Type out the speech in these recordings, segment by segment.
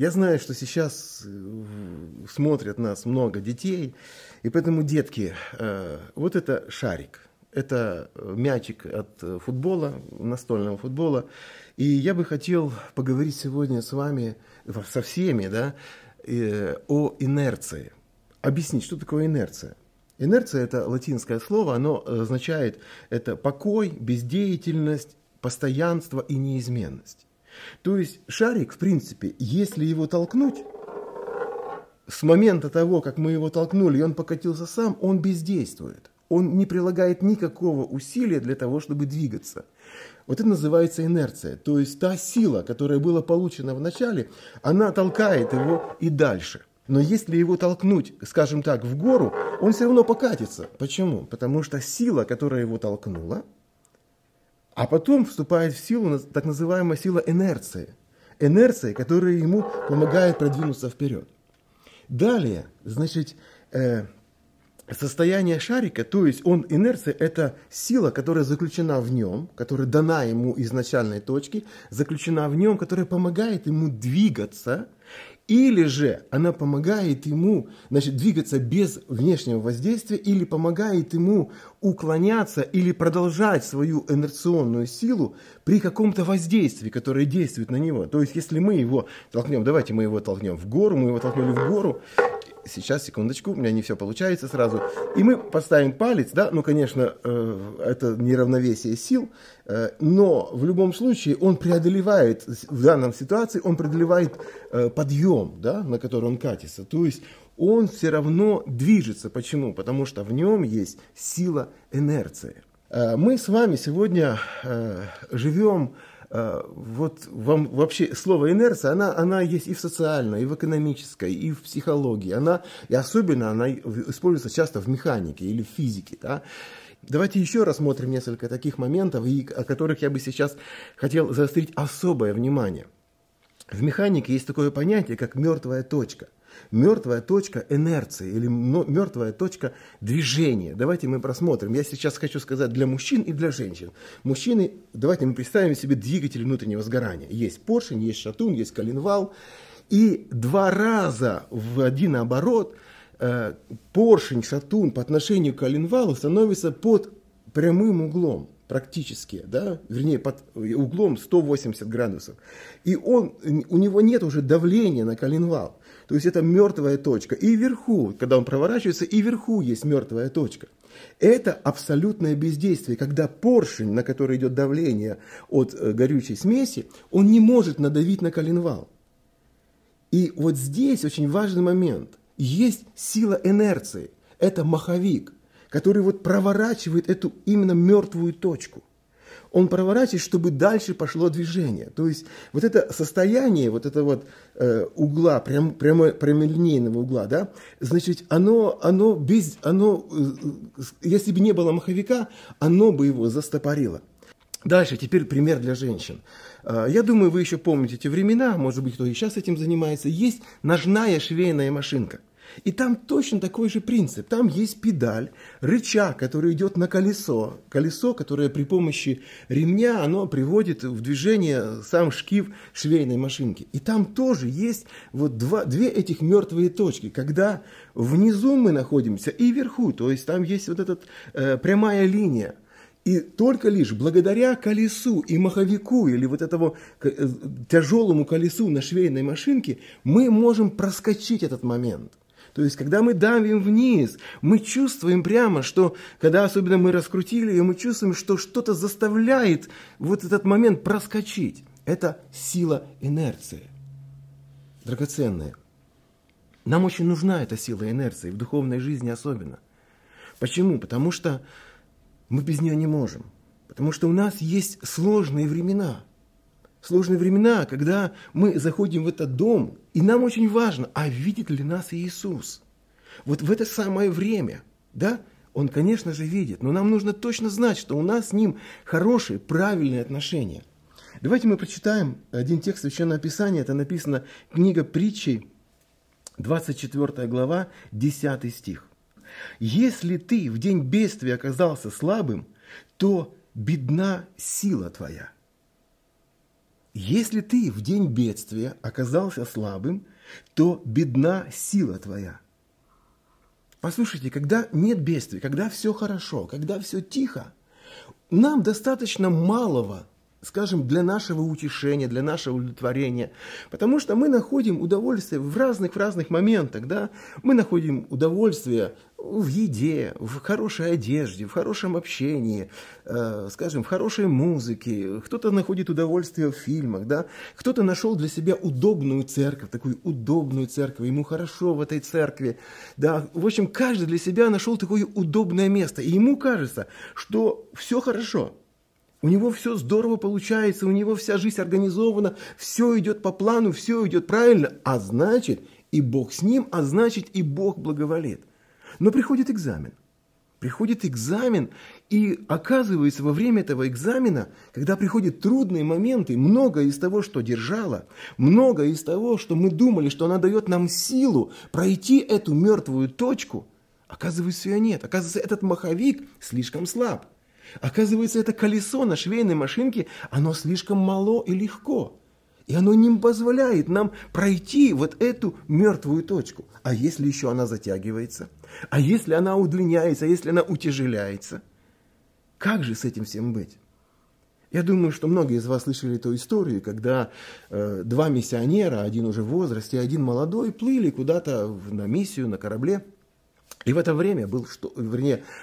Я знаю, что сейчас смотрят нас много детей, и поэтому, детки, вот это шарик, это мячик от футбола, настольного футбола, и я бы хотел поговорить сегодня с вами, со всеми, да, о инерции. Объяснить, что такое инерция. Инерция – это латинское слово, оно означает это покой, бездеятельность, постоянство и неизменность. То есть шарик, в принципе, если его толкнуть, с момента того, как мы его толкнули, и он покатился сам, он бездействует. Он не прилагает никакого усилия для того, чтобы двигаться. Вот это называется инерция. То есть та сила, которая была получена в начале, она толкает его и дальше. Но если его толкнуть, скажем так, в гору, он все равно покатится. Почему? Потому что сила, которая его толкнула, а потом вступает в силу так называемая сила инерции. Инерция, которая ему помогает продвинуться вперед. Далее, значит, состояние шарика, то есть инерция – это сила, которая заключена в нем, которая дана ему изначальной точки, заключена в нем, которая помогает ему двигаться, или же она помогает ему, значит, двигаться без внешнего воздействия, или помогает ему уклоняться или продолжать свою инерционную силу при каком-то воздействии, которое действует на него. То есть, если мы его толкнем, давайте мы его толкнем в гору, мы его толкнули в гору. Сейчас, секундочку, у меня не все получается сразу. И мы поставим палец, да, ну, конечно, это неравновесие сил, но в любом случае он преодолевает, в данной ситуации, он преодолевает подъем, да, на который он катится. То есть он все равно движется. Почему? Потому что в нем есть сила инерции. Мы с вами сегодня живем... Вот вам вообще слово инерция, она есть и в социальной, и в экономической, и в психологии. И особенно она используется часто в механике или в физике. Да? Давайте еще рассмотрим несколько таких моментов, о которых я бы сейчас хотел заострить особое внимание. В механике есть такое понятие, как мертвая точка. Мертвая точка инерции или мертвая точка движения. Давайте мы просмотрим. Я сейчас хочу сказать для мужчин и для женщин. Мужчины, давайте мы представим себе двигатель внутреннего сгорания. Есть поршень, есть шатун, есть коленвал. И два раза в один оборот поршень, шатун по отношению к коленвалу становится под прямым углом. Практически, да, вернее, под углом 180 градусов. И у него нет уже давления на коленвал. То есть это мертвая точка. И вверху, когда он проворачивается, и вверху есть мертвая точка. Это абсолютное бездействие, когда поршень, на который идет давление от горючей смеси, он не может надавить на коленвал. И вот здесь очень важный момент. Есть сила инерции. Это маховик, который вот проворачивает эту именно мертвую точку. Он проворачивает, чтобы дальше пошло движение. То есть вот это состояние, вот этого вот угла, прямолинейного угла, да, значит, оно, если бы не было маховика, оно бы его застопорило. Дальше, теперь пример для женщин. Я думаю, вы еще помните те времена, может быть, кто и сейчас этим занимается. Есть ножная швейная машинка. И там точно такой же принцип. Там есть педаль, рычаг, который идет на колесо. Колесо, которое при помощи ремня, оно приводит в движение сам шкив швейной машинки. И там тоже есть вот две этих мертвые точки, когда внизу мы находимся и вверху. То есть там есть вот эта прямая линия. И только лишь благодаря колесу и маховику, или вот этому тяжелому колесу на швейной машинке, мы можем проскочить этот момент. То есть, когда мы давим вниз, мы чувствуем прямо, что, когда особенно мы раскрутили, и мы чувствуем, что что-то заставляет вот этот момент проскочить. Это сила инерции, драгоценная. Нам очень нужна эта сила инерции, в духовной жизни особенно. Почему? Потому что мы без нее не можем. Потому что у нас есть сложные времена. Сложные времена, когда мы заходим в этот дом, и нам очень важно, а видит ли нас Иисус? Вот в это самое время, да, Он, конечно же, видит, но нам нужно точно знать, что у нас с Ним хорошие, правильные отношения. Давайте мы прочитаем один текст Священного Писания, это написано книга Притчей, 24 глава, 10 стих. «Если ты в день бедствия оказался слабым, то бедна сила твоя». Если ты в день бедствия оказался слабым, то бедна сила твоя. Послушайте, когда нет бедствий, когда все хорошо, когда все тихо, нам достаточно малого, скажем, для нашего утешения, для нашего удовлетворения, потому что мы находим удовольствие в разных моментах, да? Мы находим удовольствие в еде, в хорошей одежде, в хорошем общении, скажем, в хорошей музыке. Кто-то находит удовольствие в фильмах, да? Кто-то нашел для себя удобную церковь, такую удобную церковь, ему хорошо в этой церкви. Да? В общем, каждый для себя нашел такое удобное место, и ему кажется, что все хорошо. У него все здорово получается, у него вся жизнь организована, все идет по плану, все идет правильно, а значит, и Бог с ним, а значит, и Бог благоволит. Но приходит экзамен. Приходит экзамен, и оказывается, во время этого экзамена, когда приходят трудные моменты, многое из того, что держало, многое из того, что мы думали, что она дает нам силу пройти эту мертвую точку, оказывается, ее нет. Оказывается, этот маховик слишком слаб. Оказывается, это колесо на швейной машинке, оно слишком мало и легко. И оно не позволяет нам пройти вот эту мертвую точку. А если еще она затягивается? А если она удлиняется? А если она утяжеляется? Как же с этим всем быть? Я думаю, что многие из вас слышали эту историю, когда два миссионера, один уже в возрасте, один молодой, плыли куда-то на миссию, на корабле. И в это время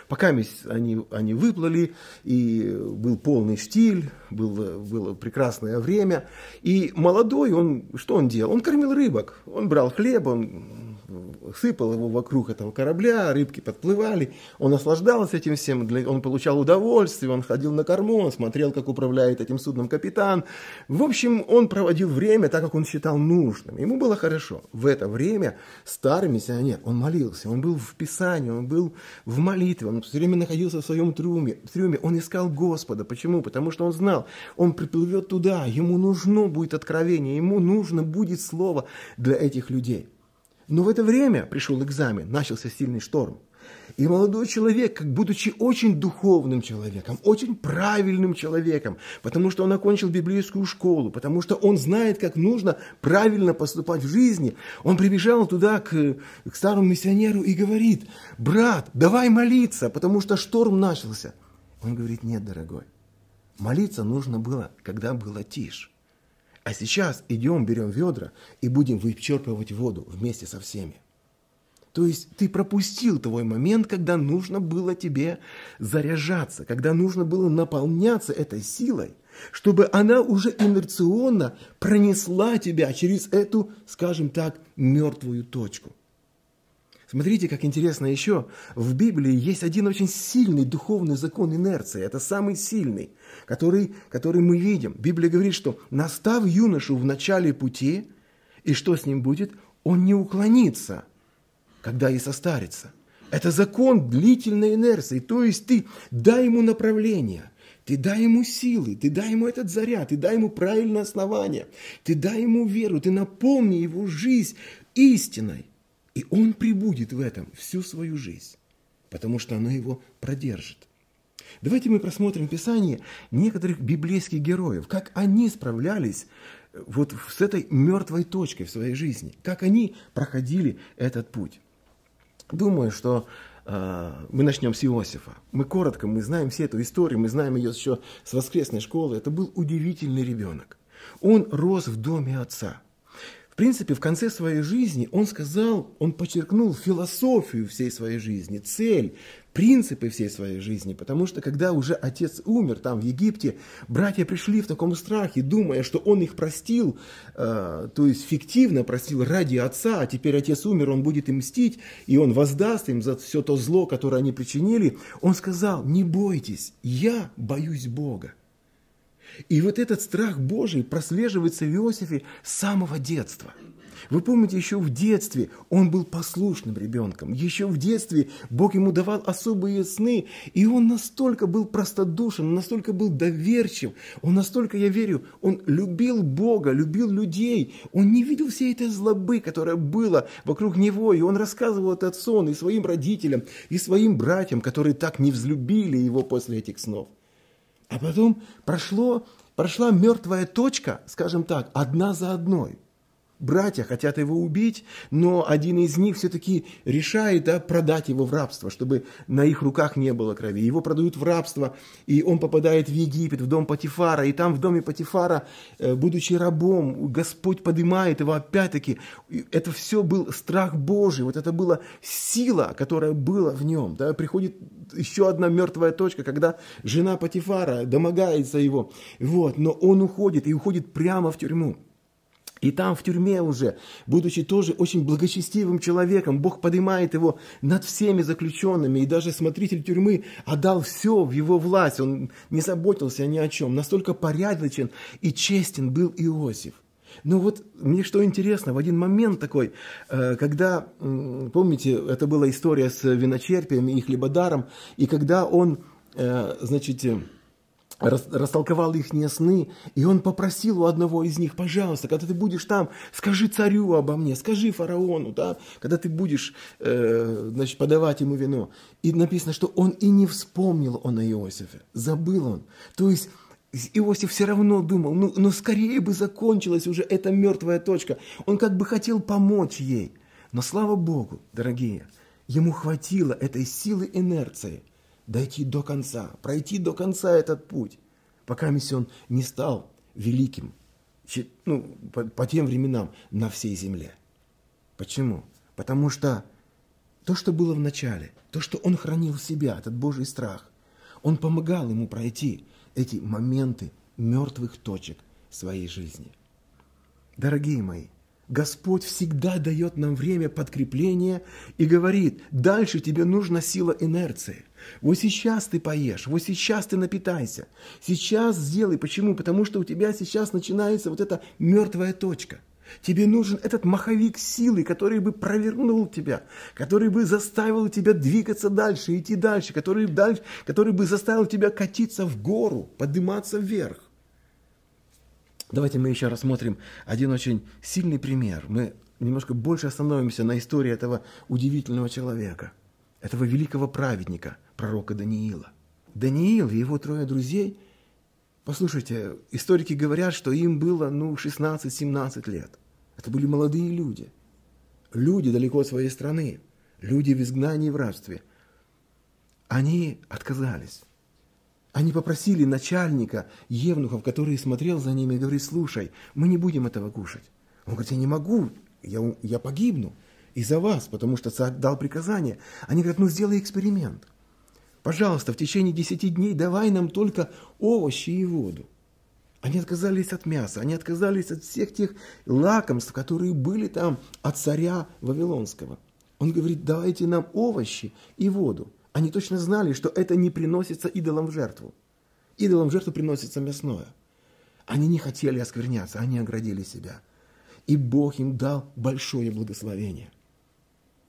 пока они выплыли, и был полный штиль, было прекрасное время. И молодой, что он делал? Он кормил рыбок, он брал хлеб, он сыпал его вокруг этого корабля, рыбки подплывали, он наслаждался этим всем, он получал удовольствие, он ходил на корму, он смотрел, как управляет этим судном капитан. В общем, он проводил время так, как он считал нужным. Ему было хорошо. В это время старый миссионер, он молился, он был в Писании, он был в молитве, он все время находился в своем трюме, он искал Господа. Почему? Потому что он знал, он приплывет туда, ему нужно будет откровение, ему нужно будет слово для этих людей. Но в это время пришел экзамен, начался сильный шторм. И молодой человек, будучи очень духовным человеком, очень правильным человеком, потому что он окончил библейскую школу, потому что он знает, как нужно правильно поступать в жизни, он прибежал туда к старому миссионеру и говорит: брат, давай молиться, потому что шторм начался. Он говорит: нет, дорогой, молиться нужно было, когда была тишь. А сейчас идем, берем ведра и будем вычерпывать воду вместе со всеми. То есть ты пропустил твой момент, когда нужно было тебе заряжаться, когда нужно было наполняться этой силой, чтобы она уже инерционно пронесла тебя через эту, скажем так, мертвую точку. Смотрите, как интересно еще, в Библии есть один очень сильный духовный закон инерции, это самый сильный, который мы видим. Библия говорит, что «настав юношу в начале пути, и что с ним будет? Он не уклонится, когда и состарится». Это закон длительной инерции, то есть ты дай ему направление, ты дай ему силы, ты дай ему этот заряд, ты дай ему правильное основание, ты дай ему веру, ты наполни его жизнь истиной, и он пребудет в этом всю свою жизнь, потому что оно его продержит. Давайте мы просмотрим Писание некоторых библейских героев, как они справлялись вот с этой мертвой точкой в своей жизни, как они проходили этот путь. Думаю, что мы начнем с Иосифа. Мы знаем всю эту историю, мы знаем ее еще с воскресной школы. Это был удивительный ребенок. Он рос в доме отца. В принципе, в конце своей жизни он подчеркнул философию всей своей жизни, цель, принципы всей своей жизни, потому что когда уже отец умер там в Египте, братья пришли в таком страхе, думая, что он их простил, то есть фиктивно простил ради отца, а теперь отец умер, он будет им мстить, и он воздаст им за все то зло, которое они причинили. Он сказал: не бойтесь, я боюсь Бога. И вот этот страх Божий прослеживается в Иосифе с самого детства. Вы помните, еще в детстве он был послушным ребенком, еще в детстве Бог ему давал особые сны, и он настолько был простодушен, настолько был доверчив, он настолько, я верю, он любил Бога, любил людей, он не видел всей этой злобы, которая была вокруг него, и он рассказывал этот сон и своим родителям, и своим братьям, которые так не взлюбили его после этих снов. А потом прошло прошла мертвая точка, скажем так, одна за одной. Братья хотят его убить, но один из них все-таки решает продать его в рабство, чтобы на их руках не было крови. Его продают в рабство, и он попадает в Египет, в дом Потифара. И там в доме Потифара, будучи рабом, Господь поднимает его опять-таки. Это все был страх Божий, вот это была сила, которая была в нем. Да? Приходит еще одна мертвая точка, когда жена Потифара домогается его. Вот. Но он уходит, и уходит прямо в тюрьму. И там в тюрьме уже, будучи тоже очень благочестивым человеком, Бог поднимает его над всеми заключенными, и даже смотритель тюрьмы отдал все в его власть, он не заботился ни о чем, настолько порядочен и честен был Иосиф. Но вот мне что интересно, в один момент такой, когда, помните, это была история с виночерпием и хлебодаром, и когда он, значит, растолковал их сны, и он попросил у одного из них: пожалуйста, когда ты будешь там, скажи царю обо мне, скажи фараону, да, когда ты будешь значит, подавать ему вино. И написано, что он и не вспомнил о Иосифе, забыл он. То есть Иосиф все равно думал, ну скорее бы закончилась уже эта мертвая точка. Он как бы хотел помочь ей, но слава Богу, дорогие, ему хватило этой силы инерции, дойти до конца, пройти до конца этот путь, пока он не стал великим, по тем временам, на всей земле. Почему? Потому что то, что было в начале, то, что он хранил в себе, этот Божий страх, он помогал ему пройти эти моменты мертвых точек своей жизни. Дорогие мои, Господь всегда дает нам время подкрепления и говорит: дальше тебе нужна сила инерции. Вот сейчас ты поешь, вот сейчас ты напитайся, сейчас сделай. Почему? Потому что у тебя сейчас начинается вот эта мертвая точка. Тебе нужен этот маховик силы, который бы провернул тебя, который бы заставил тебя двигаться дальше, идти дальше, который бы заставил тебя катиться в гору, подниматься вверх. Давайте мы еще рассмотрим один очень сильный пример. Мы немножко больше остановимся на истории этого удивительного человека, этого великого праведника, пророка Даниила. Даниил и его 3 друзей, послушайте, историки говорят, что им было 16-17 лет. Это были молодые люди. Люди далеко от своей страны, люди в изгнании и в рабстве. Они отказались. Они попросили начальника евнухов, который смотрел за ними, и говорит: слушай, мы не будем этого кушать. Он говорит: я не могу, я погибну из-за вас, потому что царь дал приказание. Они говорят: сделай эксперимент. Пожалуйста, в течение 10 дней давай нам только овощи и воду. Они отказались от мяса, они отказались от всех тех лакомств, которые были там от царя Вавилонского. Он говорит: давайте нам овощи и воду. Они точно знали, что это не приносится идолам в жертву. Идолам в жертву приносится мясное. Они не хотели оскверняться, они оградили себя. И Бог им дал большое благословение.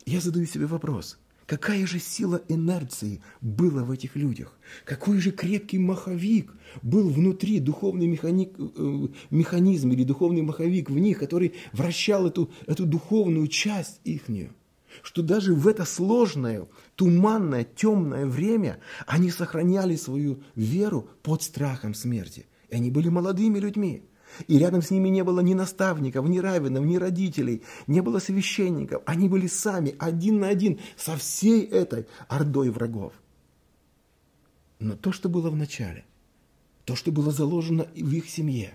Я задаю себе вопрос: какая же сила инерции была в этих людях? Какой же крепкий маховик был внутри, духовный механизм или духовный маховик в них, который вращал эту духовную часть ихнюю? Что даже в это сложное, туманное, темное время они сохраняли свою веру под страхом смерти. И они были молодыми людьми. И рядом с ними не было ни наставников, ни раввинов, ни родителей, не было священников. Они были сами, один на один, со всей этой ордой врагов. Но то, что было в начале, то, что было заложено в их семье,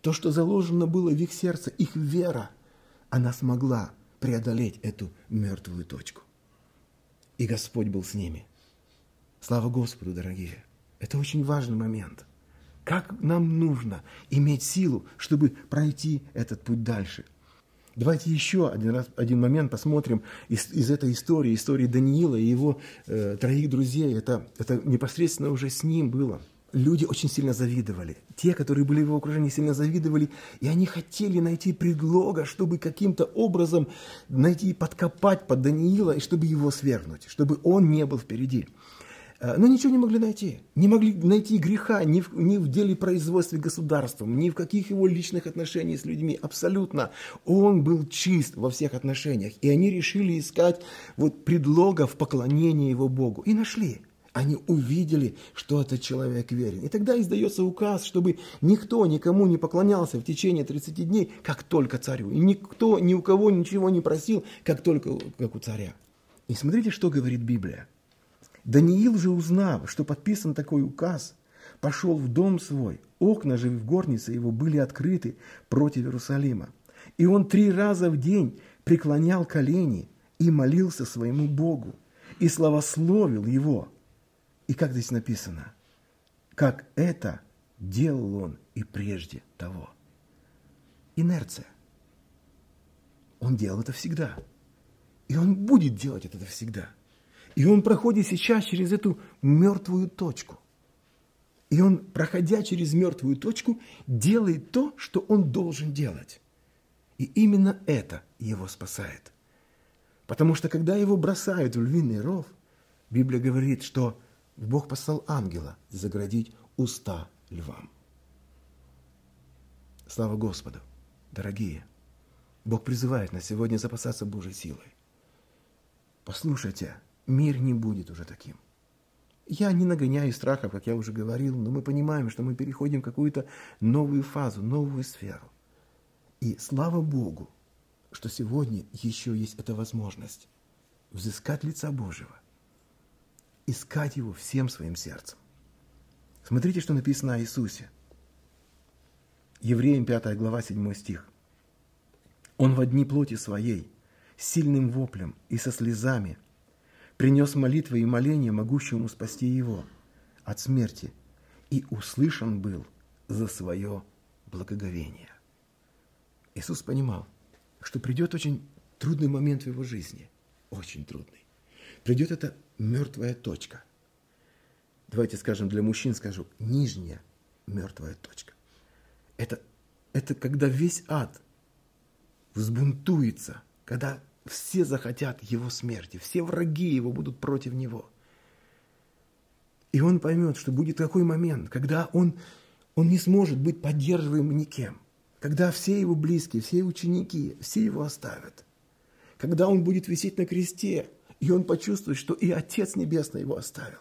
то, что заложено было в их сердце, их вера, она смогла преодолеть эту мертвую точку. И Господь был с ними. Слава Господу, дорогие! Это очень важный момент. Как нам нужно иметь силу, чтобы пройти этот путь дальше? Давайте еще один момент посмотрим из этой истории Даниила и его 3 друзей. Это непосредственно уже с ним было. Люди очень сильно завидовали. Те, которые были в его окружении, сильно завидовали, и они хотели найти предлога, чтобы каким-то образом найти и подкопать под Даниила, и чтобы его свергнуть, чтобы он не был впереди. Но ничего не могли найти. Не могли найти греха ни в деле производства государством, ни в каких его личных отношениях с людьми. Абсолютно. Он был чист во всех отношениях. И они решили искать предлога в поклонении его Богу. И нашли. Они увидели, что этот человек верен. И тогда издается указ, чтобы никто никому не поклонялся в течение 30 дней, как только царю. И никто ни у кого ничего не просил, как только как у царя. И смотрите, что говорит Библия. Даниил же, узнав, что подписан такой указ, пошел в дом свой. Окна же в горнице его были открыты против Иерусалима. И он 3 раза в день преклонял колени и молился своему Богу, и славословил его. И как здесь написано, как это делал он и прежде того. Инерция. Он делал это всегда. И он будет делать это всегда. И он проходит сейчас через эту мертвую точку. И он, проходя через мертвую точку, делает то, что он должен делать. И именно это его спасает. Потому что, когда его бросают в львиный ров, Библия говорит, что Бог послал ангела заградить уста львам. Слава Господу, дорогие! Бог призывает нас сегодня запасаться Божьей силой. Послушайте, мир не будет уже таким. Я не нагоняю страхов, как я уже говорил, но мы понимаем, что мы переходим в какую-то новую фазу, новую сферу. И слава Богу, что сегодня еще есть эта возможность взыскать лица Божьего, искать Его всем своим сердцем. Смотрите, что написано о Иисусе. Евреям 5 глава 7 стих. «Он во дни плоти своей, с сильным воплем и со слезами, принес молитвы и моления, могущему спасти его от смерти, и услышан был за свое благоговение». Иисус понимал, что придет очень трудный момент в его жизни, очень трудный. Придет эта мертвая точка. Давайте скажем, для мужчин скажу, нижняя мертвая точка. Это когда весь ад взбунтуется, когда все захотят его смерти, все враги его будут против него. И он поймет, что будет такой момент, когда он не сможет быть поддерживаем никем, когда все его близкие, все ученики, все его оставят, когда он будет висеть на кресте, и он почувствует, что и Отец Небесный его оставил.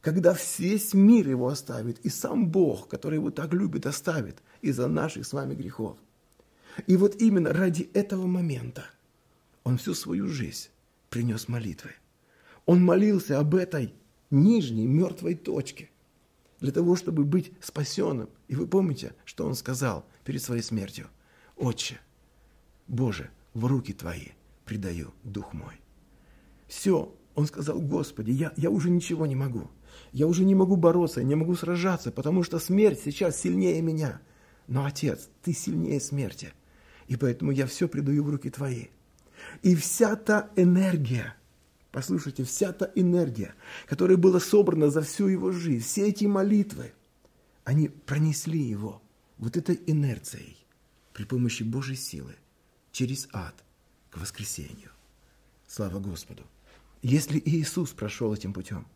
Когда весь мир его оставит, и сам Бог, который его так любит, оставит из-за наших с вами грехов. И вот именно ради этого момента он всю свою жизнь принес молитвы. Он молился об этой нижней мертвой точке для того, чтобы быть спасенным. И вы помните, что он сказал перед своей смертью? «Отче, Боже, в руки Твои предаю дух мой». Все, он сказал: «Господи, я уже ничего не могу. Я уже не могу бороться, я не могу сражаться, потому что смерть сейчас сильнее меня. Но, Отец, Ты сильнее смерти, и поэтому я все предаю в руки Твои». И вся та энергия, послушайте, вся та энергия, которая была собрана за всю его жизнь, все эти молитвы, они пронесли его вот этой инерцией при помощи Божьей силы через ад к воскресению. Слава Господу! Если Иисус прошел этим путем,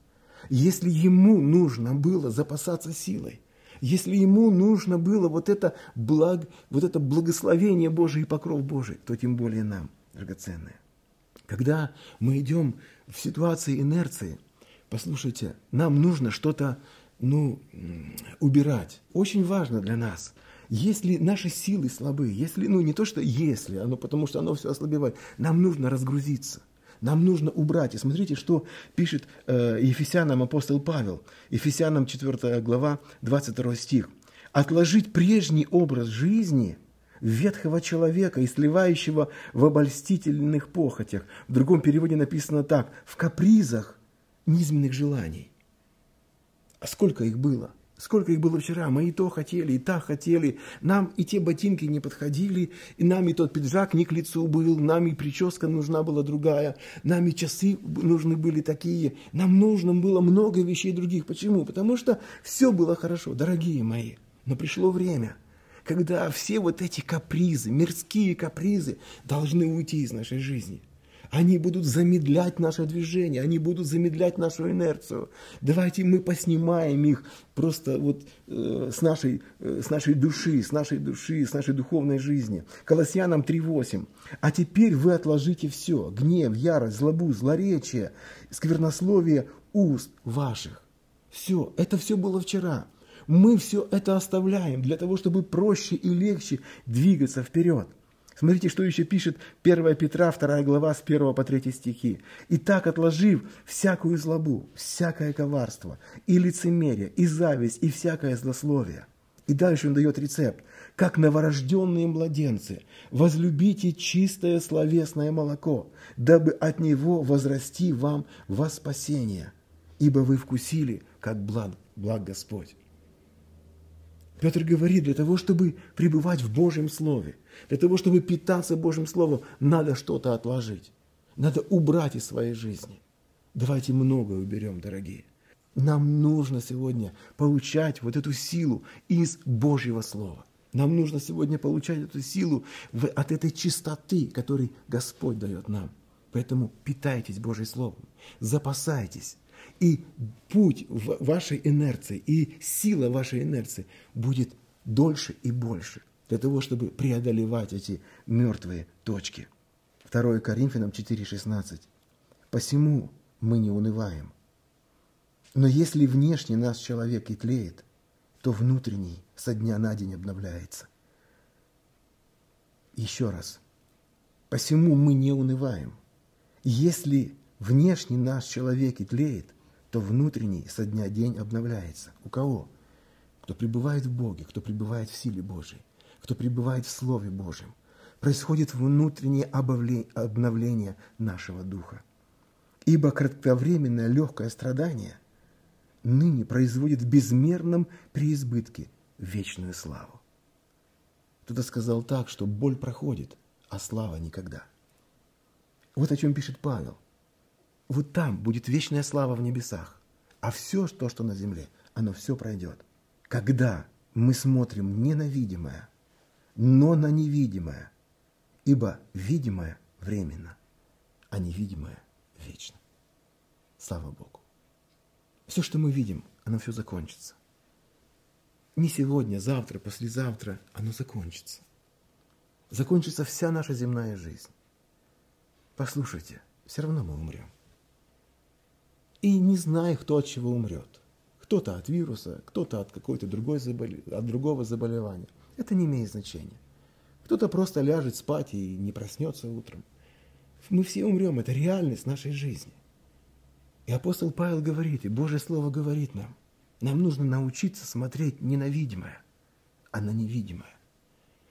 если Ему нужно было запасаться силой, если Ему нужно было вот это благословение Божие и покров Божий, то тем более нам, драгоценное. Когда мы идем в ситуации инерции, послушайте, нам нужно что-то, убирать. Очень важно для нас. Если наши силы слабы, потому что оно все ослабевает, нам нужно разгрузиться. Нам нужно убрать. И смотрите, что пишет Ефесянам апостол Павел. Ефесянам 4 глава, 22 стих. «Отложить прежний образ жизни ветхого человека, и сливающего в обольстительных похотях». В другом переводе написано так: «в капризах низменных желаний». А сколько их было? Сколько их было вчера? Мы и то хотели, и так хотели. Нам и те ботинки не подходили, и нам и тот пиджак не к лицу был, нам и прическа нужна была другая, нам и часы нужны были такие, нам нужно было много вещей других. Почему? Потому что все было хорошо, дорогие мои. Но пришло время, когда все вот эти капризы, мирские капризы должны уйти из нашей жизни. Они будут замедлять наше движение, они будут замедлять нашу инерцию. Давайте мы поснимаем их просто с нашей души, с нашей духовной жизни. Колоссянам 3:8. «А теперь вы отложите все: гнев, ярость, злобу, злоречие, сквернословие, уст ваших. Все, это все было вчера. Мы все это оставляем для того, чтобы проще и легче двигаться вперед. Смотрите, что еще пишет 1 Петра, 2 глава, с 1 по 3 стихи. «Итак, отложив всякую злобу, всякое коварство, и лицемерие, и зависть, и всякое злословие». И дальше он дает рецепт. «Как новорожденные младенцы, возлюбите чистое словесное молоко, дабы от него возрасти вам во спасение, ибо вы вкусили, как благ Господь». Петр говорит, для того, чтобы пребывать в Божьем Слове, для того, чтобы питаться Божьим Словом, надо что-то отложить, надо убрать из своей жизни. Давайте многое уберем, дорогие. Нам нужно сегодня получать вот эту силу из Божьего Слова. Нам нужно сегодня получать эту силу от этой чистоты, которую Господь дает нам. Поэтому питайтесь Божьим Словом, запасайтесь. И путь вашей инерции, и сила вашей инерции будет дольше и больше, для того, чтобы преодолевать эти мертвые точки. 2 Коринфянам 4,16. «Посему мы не унываем. Но если внешне наш человек и тлеет, то внутренний со дня на день обновляется». Еще раз. «Посему мы не унываем. Если внешний наш человек и тлеет, то внутренний со дня день обновляется». У кого? Кто пребывает в Боге, кто пребывает в силе Божьей, кто пребывает в Слове Божьем. Происходит внутреннее обновление нашего духа. «Ибо кратковременное легкое страдание ныне производит в безмерном преизбытке вечную славу». Кто-то сказал так, что боль проходит, а слава никогда. Вот о чем пишет Павел. Вот там будет вечная слава в небесах, а все то, что на земле, оно все пройдет. Когда мы смотрим не на видимое, но на невидимое, ибо видимое временно, а невидимое вечно. Слава Богу. Все, что мы видим, оно все закончится. Не сегодня, завтра, послезавтра, оно закончится. Закончится вся наша земная жизнь. Послушайте, все равно мы умрем. И не знаю, кто от чего умрет. Кто-то от вируса, кто-то от какой-то другой от другого заболевания. Это не имеет значения. Кто-то просто ляжет спать и не проснется утром. Мы все умрем, это реальность нашей жизни. И апостол Павел говорит, и Божье Слово говорит нам, нам нужно научиться смотреть не на видимое, а на невидимое.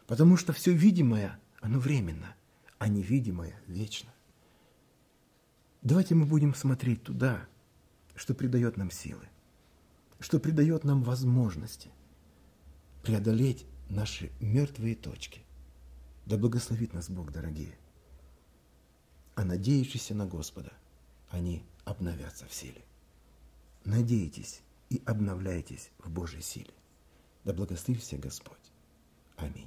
Потому что все видимое, оно временно, а невидимое вечно. Давайте мы будем смотреть туда, что придает нам силы, что придает нам возможности преодолеть наши мертвые точки. Да благословит нас Бог, дорогие. А надеющиеся на Господа, они обновятся в силе. Надейтесь и обновляйтесь в Божьей силе. Да благословит всех Господь. Аминь.